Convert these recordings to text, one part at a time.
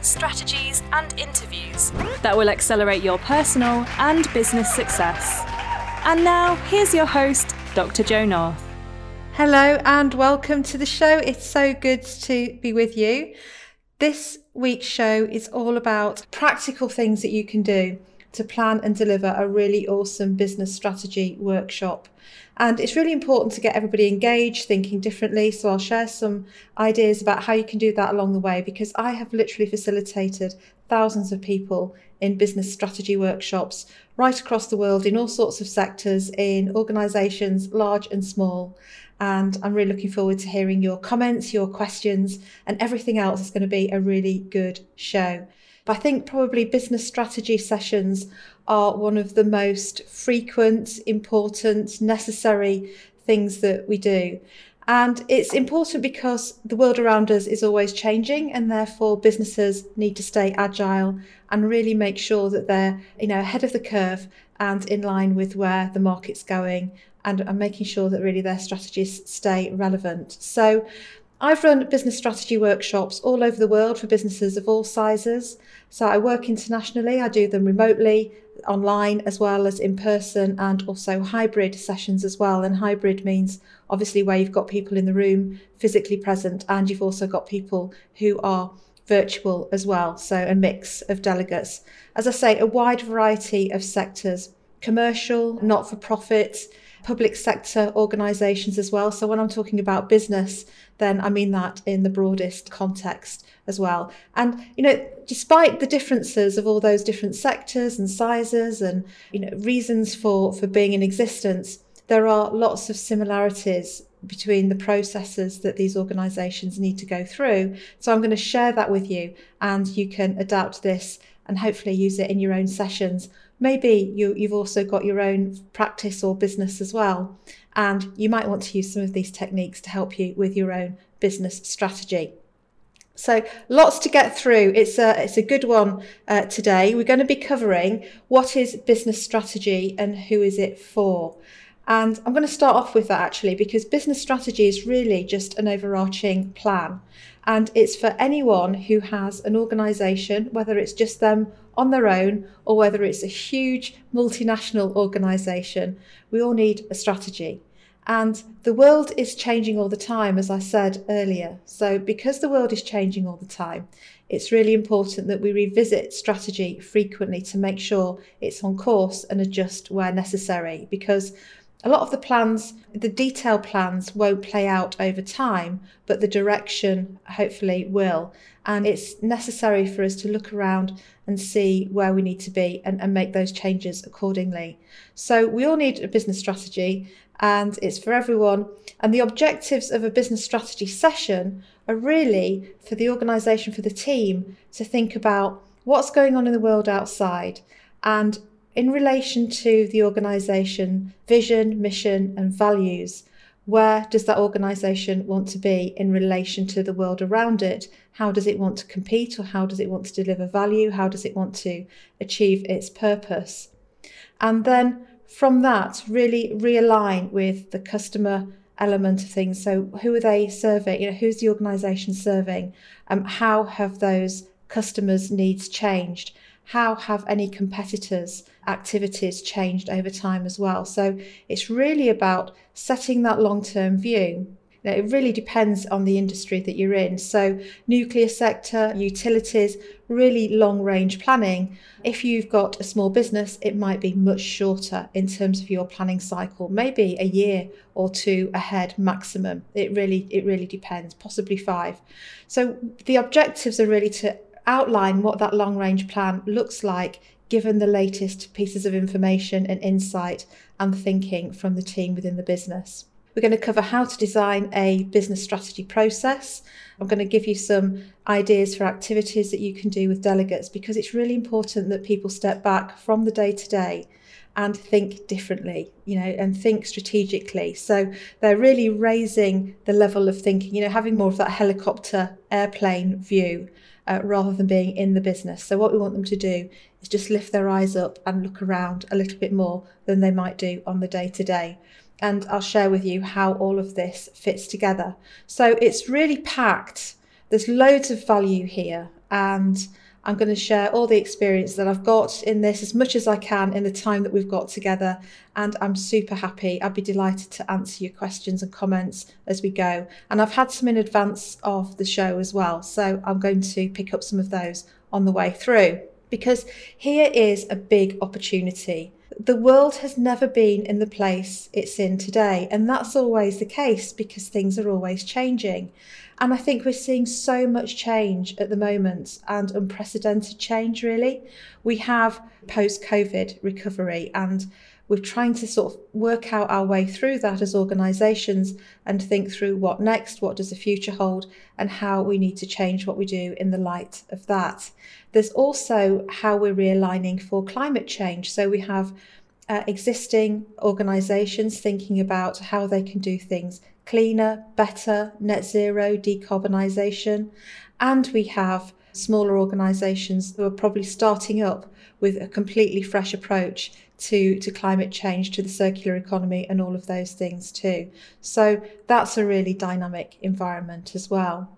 strategies, and interviews that will accelerate your personal and business success. And now, here's your host, Dr. Jo North. Hello and welcome to the show. It's so good to be with you. This week's show is all about practical things that you can do to plan and deliver a really awesome business strategy workshop. And it's really important to get everybody engaged, thinking differently. So I'll share some ideas about how you can do that along the way, because I have literally facilitated thousands of people in business strategy workshops right across the world in all sorts of sectors, in organisations large and small. And I'm really looking forward to hearing your comments, your questions, and everything else. Is going to be a really good show. I think probably business strategy sessions are one of the most frequent, important, necessary things that we do. And it's important because the world around us is always changing, and therefore businesses need to stay agile and really make sure that they're, ahead of the curve and in line with where the market's going, and making sure that really their strategies stay relevant. So I've run business strategy workshops all over the world for businesses of all sizes. So I work internationally, I do them remotely, online, as well as in person, and also hybrid sessions as well. And hybrid means obviously where you've got people in the room physically present, and you've also got people who are virtual as well. So a mix of delegates. As I say, a wide variety of sectors: commercial, not-for-profit, public sector organisations as well. So when I'm talking about business, then I mean that in the broadest context as well. And, despite the differences of all those different sectors and sizes and, reasons for being in existence, there are lots of similarities between the processes that these organisations need to go through. So I'm going to share that with you, and you can adapt this and hopefully use it in your own sessions. Maybe you've also got your own practice or business as well, and you might want to use some of these techniques to help you with your own business strategy. So lots to get through. It's a good one today. We're going to be covering what is business strategy and who is it for. And I'm going to start off with that actually, because business strategy is really just an overarching plan. And it's for anyone who has an organisation, whether it's just them on their own or whether it's a huge multinational organisation. We all need a strategy. And the world is changing all the time, as I said earlier. So because the world is changing all the time, it's really important that we revisit strategy frequently to make sure it's on course and adjust where necessary, because a lot of the plans, the detailed plans, won't play out over time, but the direction hopefully will. And it's necessary for us to look around and see where we need to be and make those changes accordingly. So we all need a business strategy, and it's for everyone. And the objectives of a business strategy session are really for the organisation, for the team, to think about what's going on in the world outside and in relation to the organisation vision, mission and values. Where does that organisation want to be in relation to the world around it? How does it want to compete, or how does it want to deliver value? How does it want to achieve its purpose? And then from that, really realign with the customer element of things. So who are they serving? Who's the organisation serving? How have those customers' needs changed? How have any competitors' activities changed over time as well? So it's really about setting that long-term view. It really depends on the industry that you're in. So nuclear sector, utilities, really long-range planning. If you've got a small business, it might be much shorter in terms of your planning cycle, maybe a year or two ahead maximum. It really depends, possibly 5. So the objectives are really to outline what that long-range plan looks like, given the latest pieces of information and insight and thinking from the team within the business. We're going to cover how to design a business strategy process. I'm going to give you some ideas for activities that you can do with delegates, because it's really important that people step back from the day-to-day and think differently, and think strategically. So they're really raising the level of thinking, having more of that helicopter airplane view rather than being in the business. So what we want them to do is just lift their eyes up and look around a little bit more than they might do on the day-to-day. And I'll share with you how all of this fits together. So it's really packed. There's loads of value here, and I'm going to share all the experience that I've got in this as much as I can in the time that we've got together. And I'm super happy. I'd be delighted to answer your questions and comments as we go. And I've had some in advance of the show as well, so I'm going to pick up some of those on the way through, because here is a big opportunity. The world has never been in the place it's in today, and that's always the case because things are always changing. And I think we're seeing so much change at the moment, and unprecedented change, really. We have post-COVID recovery, and we're trying to sort of work out our way through that as organisations and think through what next, what does the future hold, and how we need to change what we do in the light of that. There's also how we're realigning for climate change. So we have existing organisations thinking about how they can do things cleaner, better, net zero, decarbonisation. And we have smaller organisations who are probably starting up with a completely fresh approach to climate change, to the circular economy, and all of those things too. So that's a really dynamic environment as well.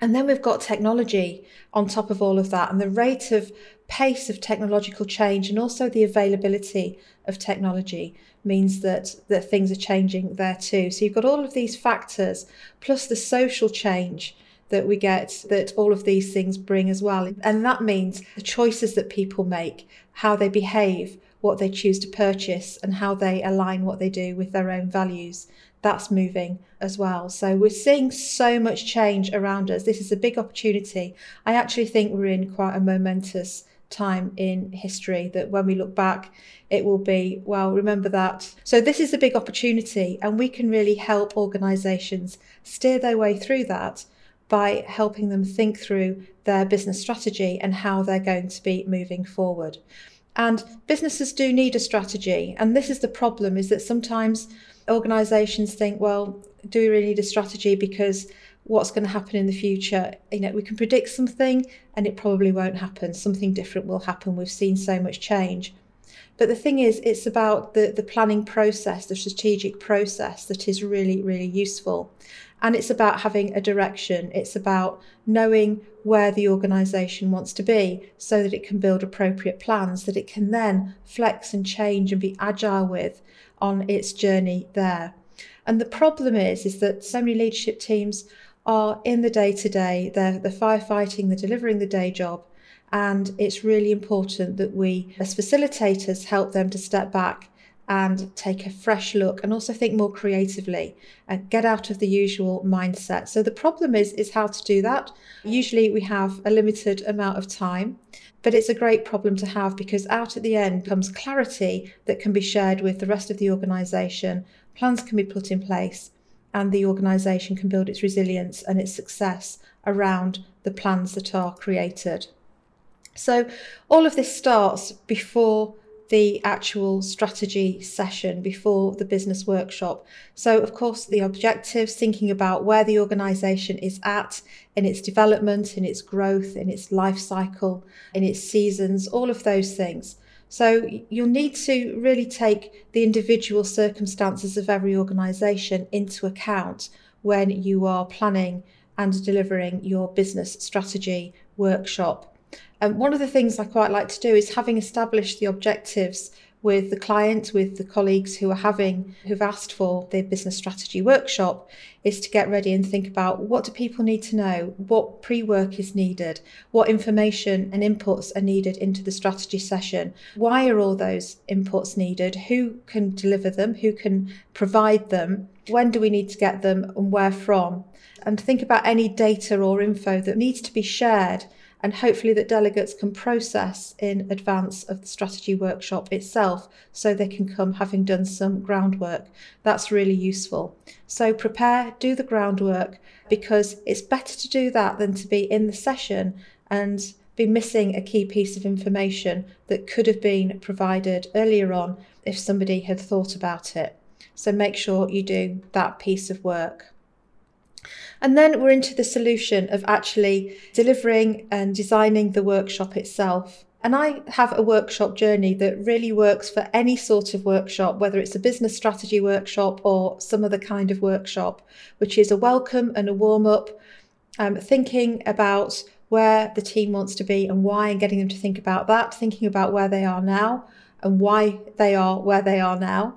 And then we've got technology on top of all of that, and the rate of pace of technological change, and also the availability of technology, means that things are changing there too. So you've got all of these factors, plus the social change that we get, that all of these things bring as well. And that means the choices that people make, how they behave, what they choose to purchase, and how they align what they do with their own values. That's moving as well. So we're seeing so much change around us. This is a big opportunity. I actually think we're in quite a momentous time in history, that when we look back, it will be, well, remember that. So this is a big opportunity, and we can really help organisations steer their way through that by helping them think through their business strategy and how they're going to be moving forward. And businesses do need a strategy. And this is the problem, is that sometimes organisations think, well, do we really need a strategy, because what's going to happen in the future? We can predict something and it probably won't happen. Something different will happen. We've seen so much change. But the thing is, it's about the planning process, the strategic process, that is really, really useful. And it's about having a direction. It's about knowing where the organisation wants to be, so that it can build appropriate plans that it can then flex and change and be agile with on its journey there. And the problem is that so many leadership teams are in the day-to-day, they're firefighting, they're delivering the day job. And it's really important that we, as facilitators, help them to step back and take a fresh look, and also think more creatively and get out of the usual mindset. So the problem is how to do that. Usually we have a limited amount of time, but it's a great problem to have, because out at the end comes clarity that can be shared with the rest of the organisation. Plans can be put in place, and the organisation can build its resilience and its success around the plans that are created. So all of this starts before the actual strategy session, before the business workshop. So of course, the objectives, thinking about where the organisation is at in its development, in its growth, in its life cycle, in its seasons, all of those things. So you'll need to really take the individual circumstances of every organisation into account when you are planning and delivering your business strategy workshop. And one of the things I quite like to do is, having established the objectives with the client, with the colleagues who've asked for the business strategy workshop, is to get ready and think about, what do people need to know? What pre-work is needed? What information and inputs are needed into the strategy session? Why are all those inputs needed? Who can deliver them? Who can provide them? When do we need to get them, and where from? And think about any data or info that needs to be shared and hopefully that delegates can process in advance of the strategy workshop itself, so they can come having done some groundwork. That's really useful. So prepare, do the groundwork, because it's better to do that than to be in the session and be missing a key piece of information that could have been provided earlier on if somebody had thought about it. So make sure you do that piece of work. And then we're into the solution of actually delivering and designing the workshop itself. And I have a workshop journey that really works for any sort of workshop, whether it's a business strategy workshop or some other kind of workshop, which is a welcome and a warm-up, thinking about where the team wants to be and why, and getting them to think about that, thinking about where they are now and why they are where they are now.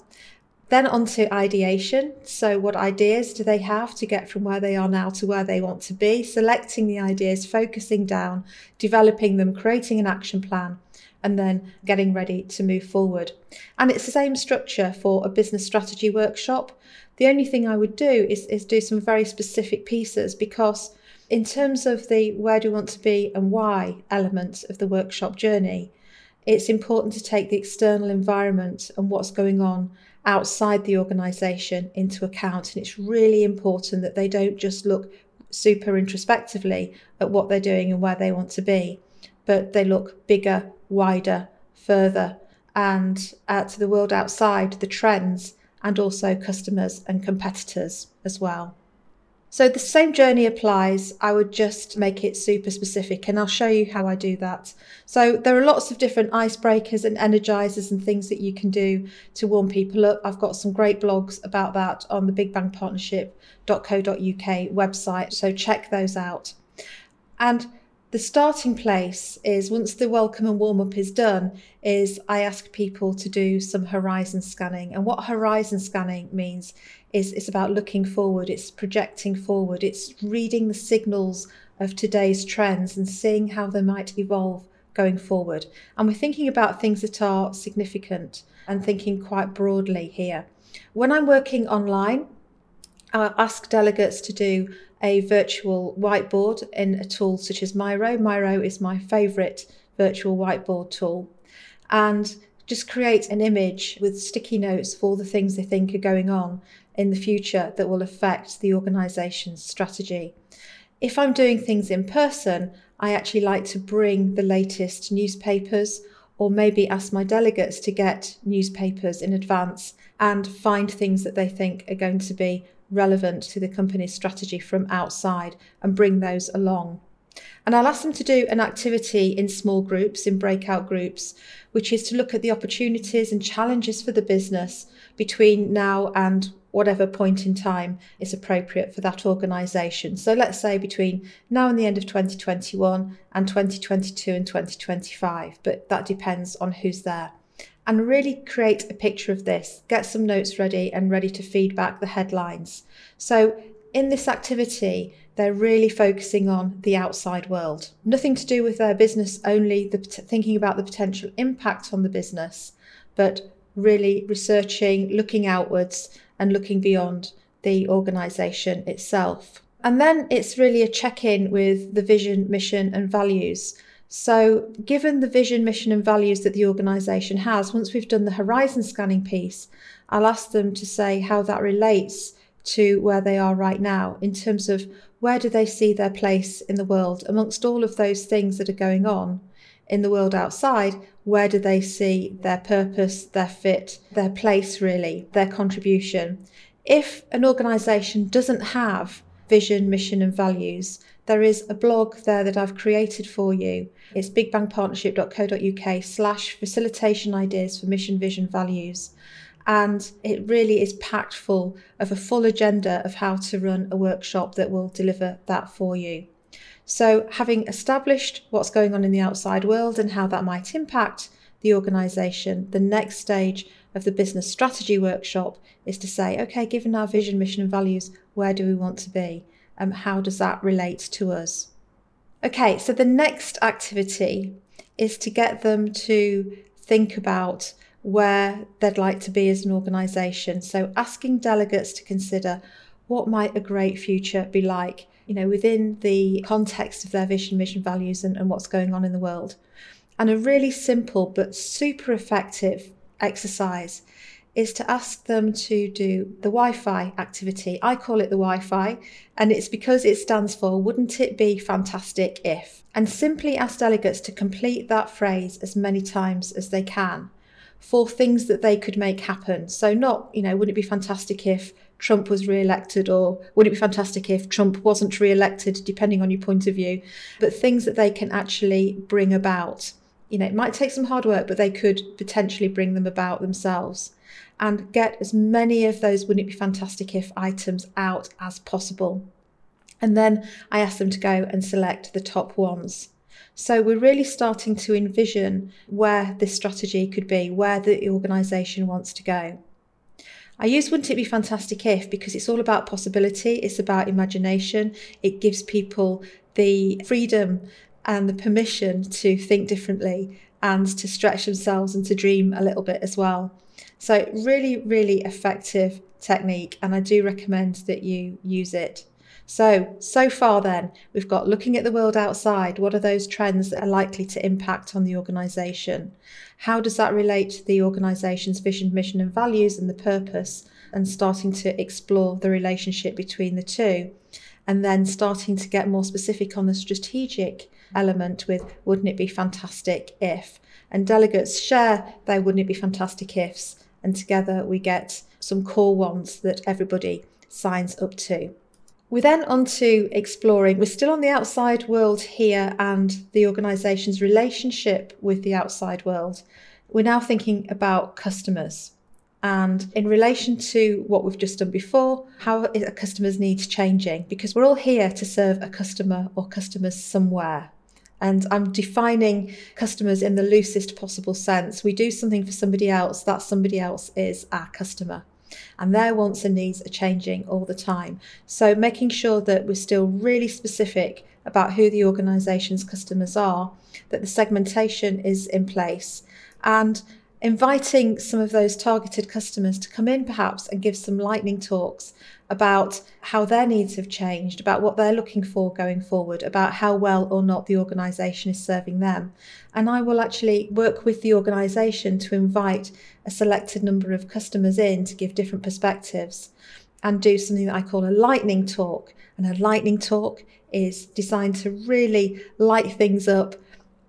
Then on to ideation. So what ideas do they have to get from where they are now to where they want to be? Selecting the ideas, focusing down, developing them, creating an action plan, and then getting ready to move forward. And it's the same structure for a business strategy workshop. The only thing I would do is do some very specific pieces, because in terms of the where do you want to be and why element of the workshop journey, it's important to take the external environment and what's going on outside the organisation into account. And it's really important that they don't just look super introspectively at what they're doing and where they want to be, but they look bigger, wider, further, and to the world outside, the trends, and also customers and competitors as well. So the same journey applies. I would just make it super specific, and I'll show you how I do that. So there are lots of different icebreakers and energizers and things that you can do to warm people up. I've got some great blogs about that on the bigbangpartnership.co.uk website, so check those out. And the starting place is, once the welcome and warm-up is done, is I ask people to do some horizon scanning. And what horizon scanning means is it's about looking forward, it's projecting forward, it's reading the signals of today's trends and seeing how they might evolve going forward. And we're thinking about things that are significant and thinking quite broadly here. When I'm working online, I ask delegates to do a virtual whiteboard in a tool such as Miro. Miro is my favourite virtual whiteboard tool. And just create an image with sticky notes of all the things they think are going on in the future that will affect the organisation's strategy. If I'm doing things in person, I actually like to bring the latest newspapers, or maybe ask my delegates to get newspapers in advance and find things that they think are going to be relevant to the company's strategy from outside and bring those along. And I'll ask them to do an activity in small groups, in breakout groups, which is to look at the opportunities and challenges for the business between now and whatever point in time is appropriate for that organisation. So let's say between now and the end of 2021 and 2022 and 2025, but that depends on who's there. And really create a picture of this. Get some notes ready and ready to feed back the headlines. So in this activity, they're really focusing on the outside world. Nothing to do with their business, only thinking about the potential impact on the business, but really researching, looking outwards and looking beyond the organisation itself. And then it's really a check-in with the vision, mission and values. So given the vision, mission and values that the organisation has, once we've done the horizon scanning piece, I'll ask them to say how that relates to where they are right now in terms of where do they see their place in the world amongst all of those things that are going on in the world outside. Where do they see their purpose, their fit, their place really, their contribution? If an organisation doesn't have vision, mission and values, there is a blog there that I've created for you. It's bigbangpartnership.co.uk/facilitation ideas for mission, vision, values. And it really is packed full of a full agenda of how to run a workshop that will deliver that for you. So having established what's going on in the outside world and how that might impact the organisation, the next stage of the business strategy workshop is to say, okay, given our vision, mission and values, where do we want to be? How does that relate to us? Okay, so the next activity is to get them to think about where they'd like to be as an organisation. So asking delegates to consider, what might a great future be like you know, within the context of their vision, mission, values, and what's going on in the world. And a really simple but super effective exercise is to ask them to do the Wi-Fi activity. I call it the Wi-Fi, and it's because it stands for "Wouldn't it be fantastic if?" And simply ask delegates to complete that phrase as many times as they can for things that they could make happen. So not, you know, wouldn't it be fantastic if Trump was re-elected, or wouldn't it be fantastic if Trump wasn't re-elected, depending on your point of view, but things that they can actually bring about. You know, it might take some hard work, but they could potentially bring them about themselves. And get as many of those "wouldn't it be fantastic if" items out as possible. And then I ask them to go and select the top ones. So we're really starting to envision where this strategy could be, where the organisation wants to go. I use "wouldn't it be fantastic if" because it's all about possibility, it's about imagination, it gives people the freedom and the permission to think differently and to stretch themselves and to dream a little bit as well. So really, really effective technique, and I do recommend that you use it. So far then, we've got looking at the world outside. What are those trends that are likely to impact on the organisation? How does that relate to the organisation's vision, mission and values and the purpose? And starting to explore the relationship between the two. And then starting to get more specific on the strategic element with "wouldn't it be fantastic if?" And delegates share their "wouldn't it be fantastic ifs," and together we get some core ones that everybody signs up to. We're then on to exploring. We're still on the outside world here and the organisation's relationship with the outside world. We're now thinking about customers. And in relation to what we've just done before, how are a customer's needs changing? Because we're all here to serve a customer or customers somewhere. And I'm defining customers in the loosest possible sense. We do something for somebody else, that somebody else is our customer. And their wants and needs are changing all the time. So making sure that we're still really specific about who the organisation's customers are, that the segmentation is in place, and inviting some of those targeted customers to come in perhaps and give some lightning talks about how their needs have changed, about what they're looking for going forward, about how well or not the organisation is serving them. And I will actually work with the organisation to invite a selected number of customers in to give different perspectives and do something that I call a lightning talk. And a lightning talk is designed to really light things up.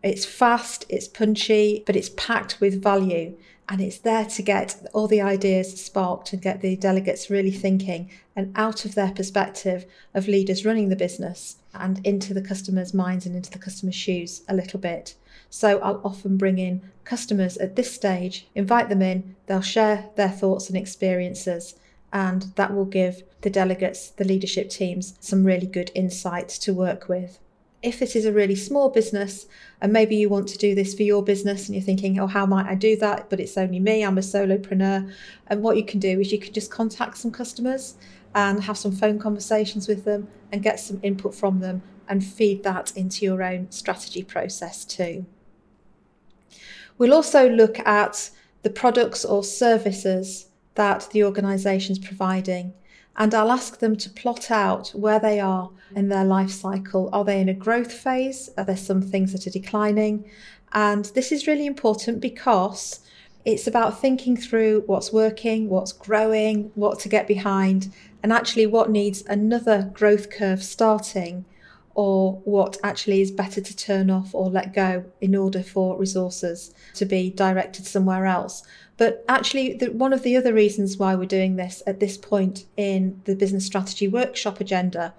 It's fast, it's punchy, but it's packed with value, and it's there to get all the ideas sparked and get the delegates really thinking and out of their perspective of leaders running the business and into the customer's minds and into the customer's shoes a little bit. So I'll often bring in customers at this stage, invite them in, they'll share their thoughts and experiences, and that will give the delegates, the leadership teams, some really good insights to work with. If this is a really small business and maybe you want to do this for your business and you're thinking, oh, how might I do that? But it's only me, I'm a solopreneur. And what you can do is you can just contact some customers and have some phone conversations with them and get some input from them and feed that into your own strategy process too. We'll also look at the products or services that the organisation's providing. And I'll ask them to plot out where they are in their life cycle. Are they in a growth phase? Are there some things that are declining? And this is really important because it's about thinking through what's working, what's growing, what to get behind, and actually what needs another growth curve starting, or what actually is better to turn off or let go in order for resources to be directed somewhere else. But actually, one of the other reasons why we're doing this at this point in the business strategy workshop agenda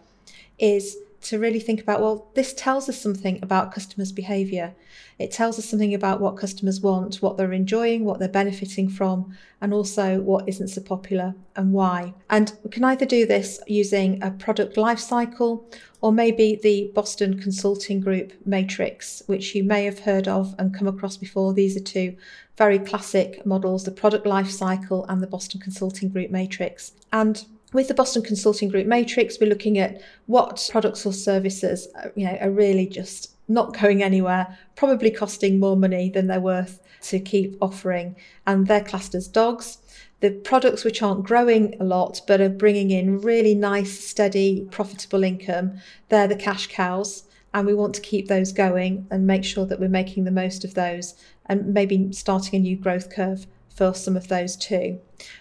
is to really think about, well, this tells us something about customers' behaviour. It tells us something about what customers want, what they're enjoying, what they're benefiting from, and also what isn't so popular and why. And we can either do this using a product life cycle, or maybe the Boston Consulting Group matrix, which you may have heard of and come across before. These are two very classic models, the product life cycle and the Boston Consulting Group matrix. And with the Boston Consulting Group matrix, we're looking at what products or services, are really just not going anywhere, probably costing more money than they're worth, to keep offering. And they're classed as dogs. The products which aren't growing a lot but are bringing in really nice, steady, profitable income, they're the cash cows. And we want to keep those going and make sure that we're making the most of those and maybe starting a new growth curve for some of those too.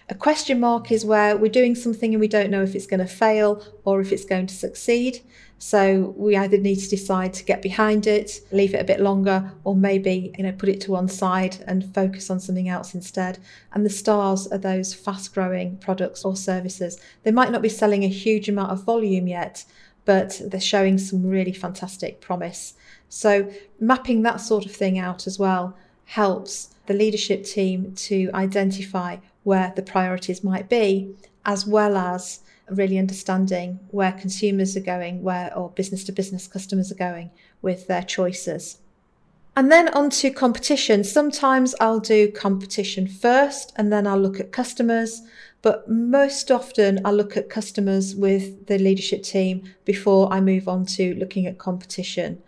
A question mark is where we're doing something and we don't know if it's going to fail or if it's going to succeed. So we either need to decide to get behind it, leave it a bit longer, or maybe, put it to one side and focus on something else instead. And the stars are those fast-growing products or services. They might not be selling a huge amount of volume yet, but they're showing some really fantastic promise. So mapping that sort of thing out as well helps the leadership team to identify where the priorities might be, as well as really understanding where consumers are going, or business-to-business customers are going with their choices. And then on to competition. Sometimes I'll do competition first and then I'll look at customers, but most often I'll look at customers with the leadership team before I move on to looking at competition.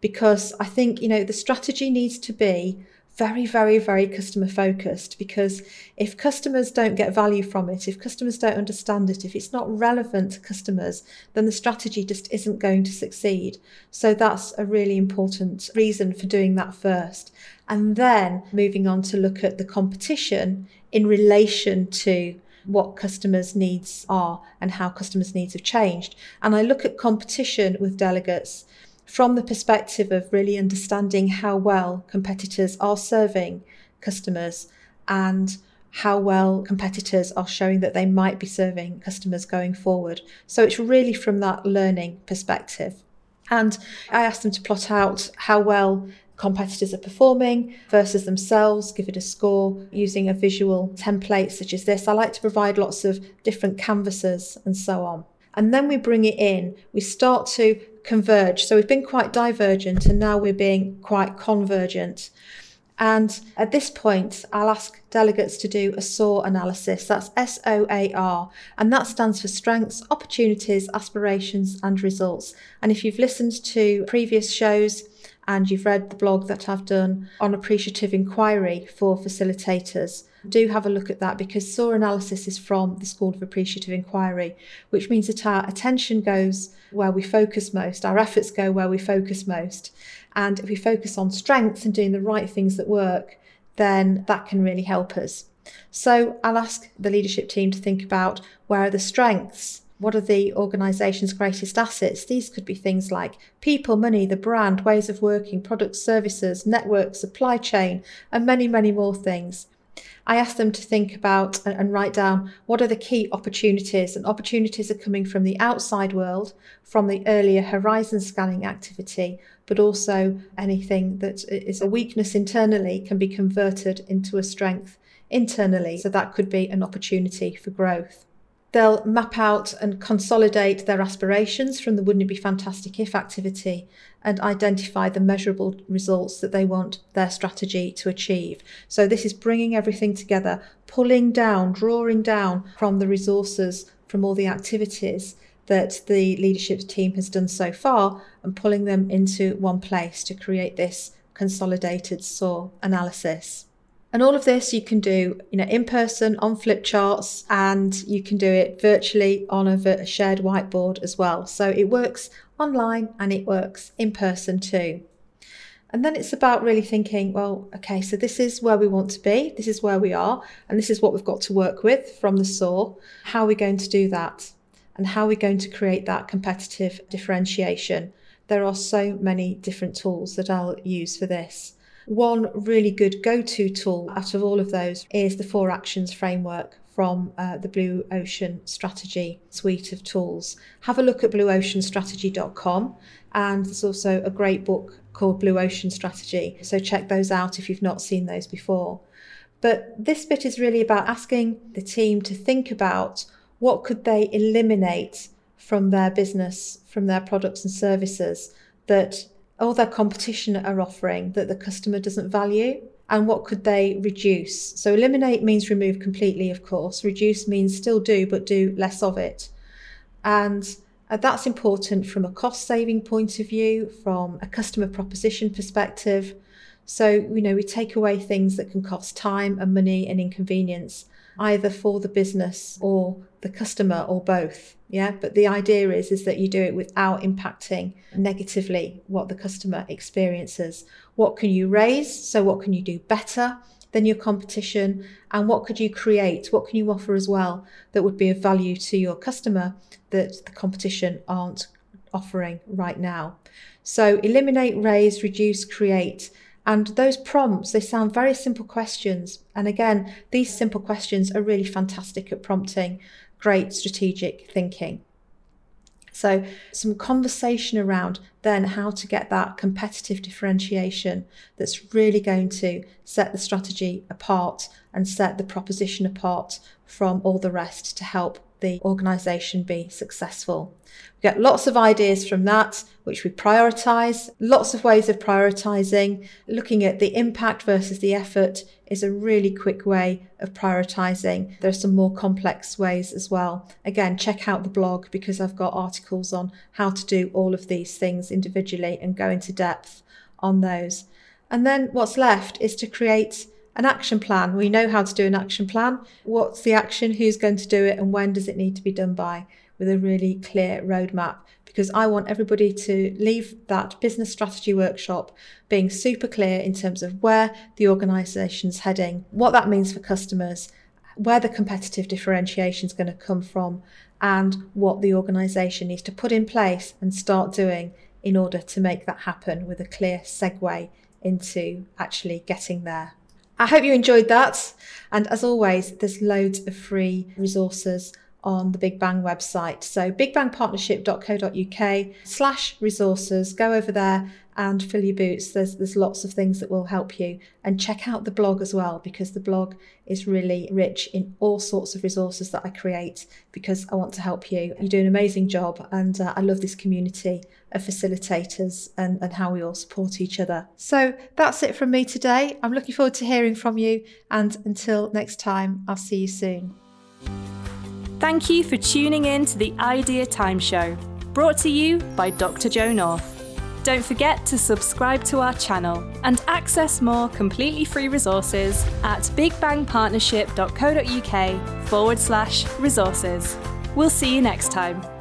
Because I think, the strategy needs to be very, very, very customer focused, because if customers don't get value from it, if customers don't understand it, if it's not relevant to customers, then the strategy just isn't going to succeed. So that's a really important reason for doing that first. And then moving on to look at the competition in relation to what customers' needs are and how customers' needs have changed. And I look at competition with delegates from the perspective of really understanding how well competitors are serving customers and how well competitors are showing that they might be serving customers going forward. So it's really from that learning perspective. And I asked them to plot out how well competitors are performing versus themselves, give it a score using a visual template such as this. I like to provide lots of different canvases and so on. And then we bring it in, we start to converge. So we've been quite divergent and now we're being quite convergent. And at this point, I'll ask delegates to do a SOAR analysis. That's SOAR. And that stands for strengths, opportunities, aspirations, and results. And if you've listened to previous shows and you've read the blog that I've done on appreciative inquiry for facilitators, do have a look at that, because SOAR analysis is from the School of Appreciative Inquiry, which means that our attention goes where we focus most, our efforts go where we focus most. And if we focus on strengths and doing the right things that work, then that can really help us. So I'll ask the leadership team to think about, where are the strengths? What are the organisation's greatest assets? These could be things like people, money, the brand, ways of working, products, services, network, supply chain, and many, many more things. I asked them to think about and write down, what are the key opportunities? And opportunities are coming from the outside world, from the earlier horizon scanning activity, but also anything that is a weakness internally can be converted into a strength internally. So that could be an opportunity for growth. They'll map out and consolidate their aspirations from the Wouldn't It Be Fantastic If activity and identify the measurable results that they want their strategy to achieve. So this is bringing everything together, pulling down, drawing down from the resources from all the activities that the leadership team has done so far and pulling them into one place to create this consolidated SOAR analysis. And all of this you can do, in person on flip charts, and you can do it virtually on a shared whiteboard as well. So it works online and it works in person too. And then it's about really thinking, so this is where we want to be, this is where we are, and this is what we've got to work with from the SOAR. How are we going to do that? And how are we going to create that competitive differentiation? There are so many different tools that I'll use for this. One really good go-to tool out of all of those is the 4 Actions framework from the Blue Ocean Strategy suite of tools. Have a look at blueoceanstrategy.com, and there's also a great book called Blue Ocean Strategy. So check those out if you've not seen those before. But this bit is really about asking the team to think about what could they eliminate from their business, from their products and services that all their competition are offering that the customer doesn't value, and what could they reduce? So eliminate means remove completely, of course. Reduce means still do, but do less of it. And that's important from a cost-saving point of view, from a customer proposition perspective. So, you know, we take away things that can cost time and money and inconvenience, either for the business or the customer or both. Yeah. But the idea is that you do it without impacting negatively what the customer experiences. What can you raise? So what can you do better than your competition? And what could you create? What can you offer as well that would be of value to your customer that the competition aren't offering right now? So eliminate, raise, reduce, create. And those prompts, they sound very simple questions. And again, these simple questions are really fantastic at prompting great strategic thinking. So some conversation around then how to get that competitive differentiation that's really going to set the strategy apart and set the proposition apart from all the rest to help the organisation be successful. We get lots of ideas from that, which we prioritise. Lots of ways of prioritising. Looking at the impact versus the effort is a really quick way of prioritising. There are some more complex ways as well. Again, check out the blog because I've got articles on how to do all of these things individually and go into depth on those. And then what's left is to create an action plan. We know how to do an action plan. What's the action? Who's going to do it? And when does it need to be done by? With a really clear roadmap. Because I want everybody to leave that business strategy workshop being super clear in terms of where the organisation's heading, what that means for customers, where the competitive differentiation is going to come from, and what the organisation needs to put in place and start doing in order to make that happen, with a clear segue into actually getting there. I hope you enjoyed that. And as always, there's loads of free resources on the Big Bang website. So bigbangpartnership.co.uk/resources. Go over there and fill your boots. There's lots of things that will help you. And check out the blog as well, because the blog is really rich in all sorts of resources that I create because I want to help you. You do an amazing job, and I love this community of facilitators and how we all support each other. So that's it from me today. I'm looking forward to hearing from you, and until next time, I'll see you soon. Thank you for tuning in to the Idea Time Show, brought to you by Dr. Jo North. Don't forget to subscribe to our channel and access more completely free resources at bigbangpartnership.co.uk/resources. We'll see you next time.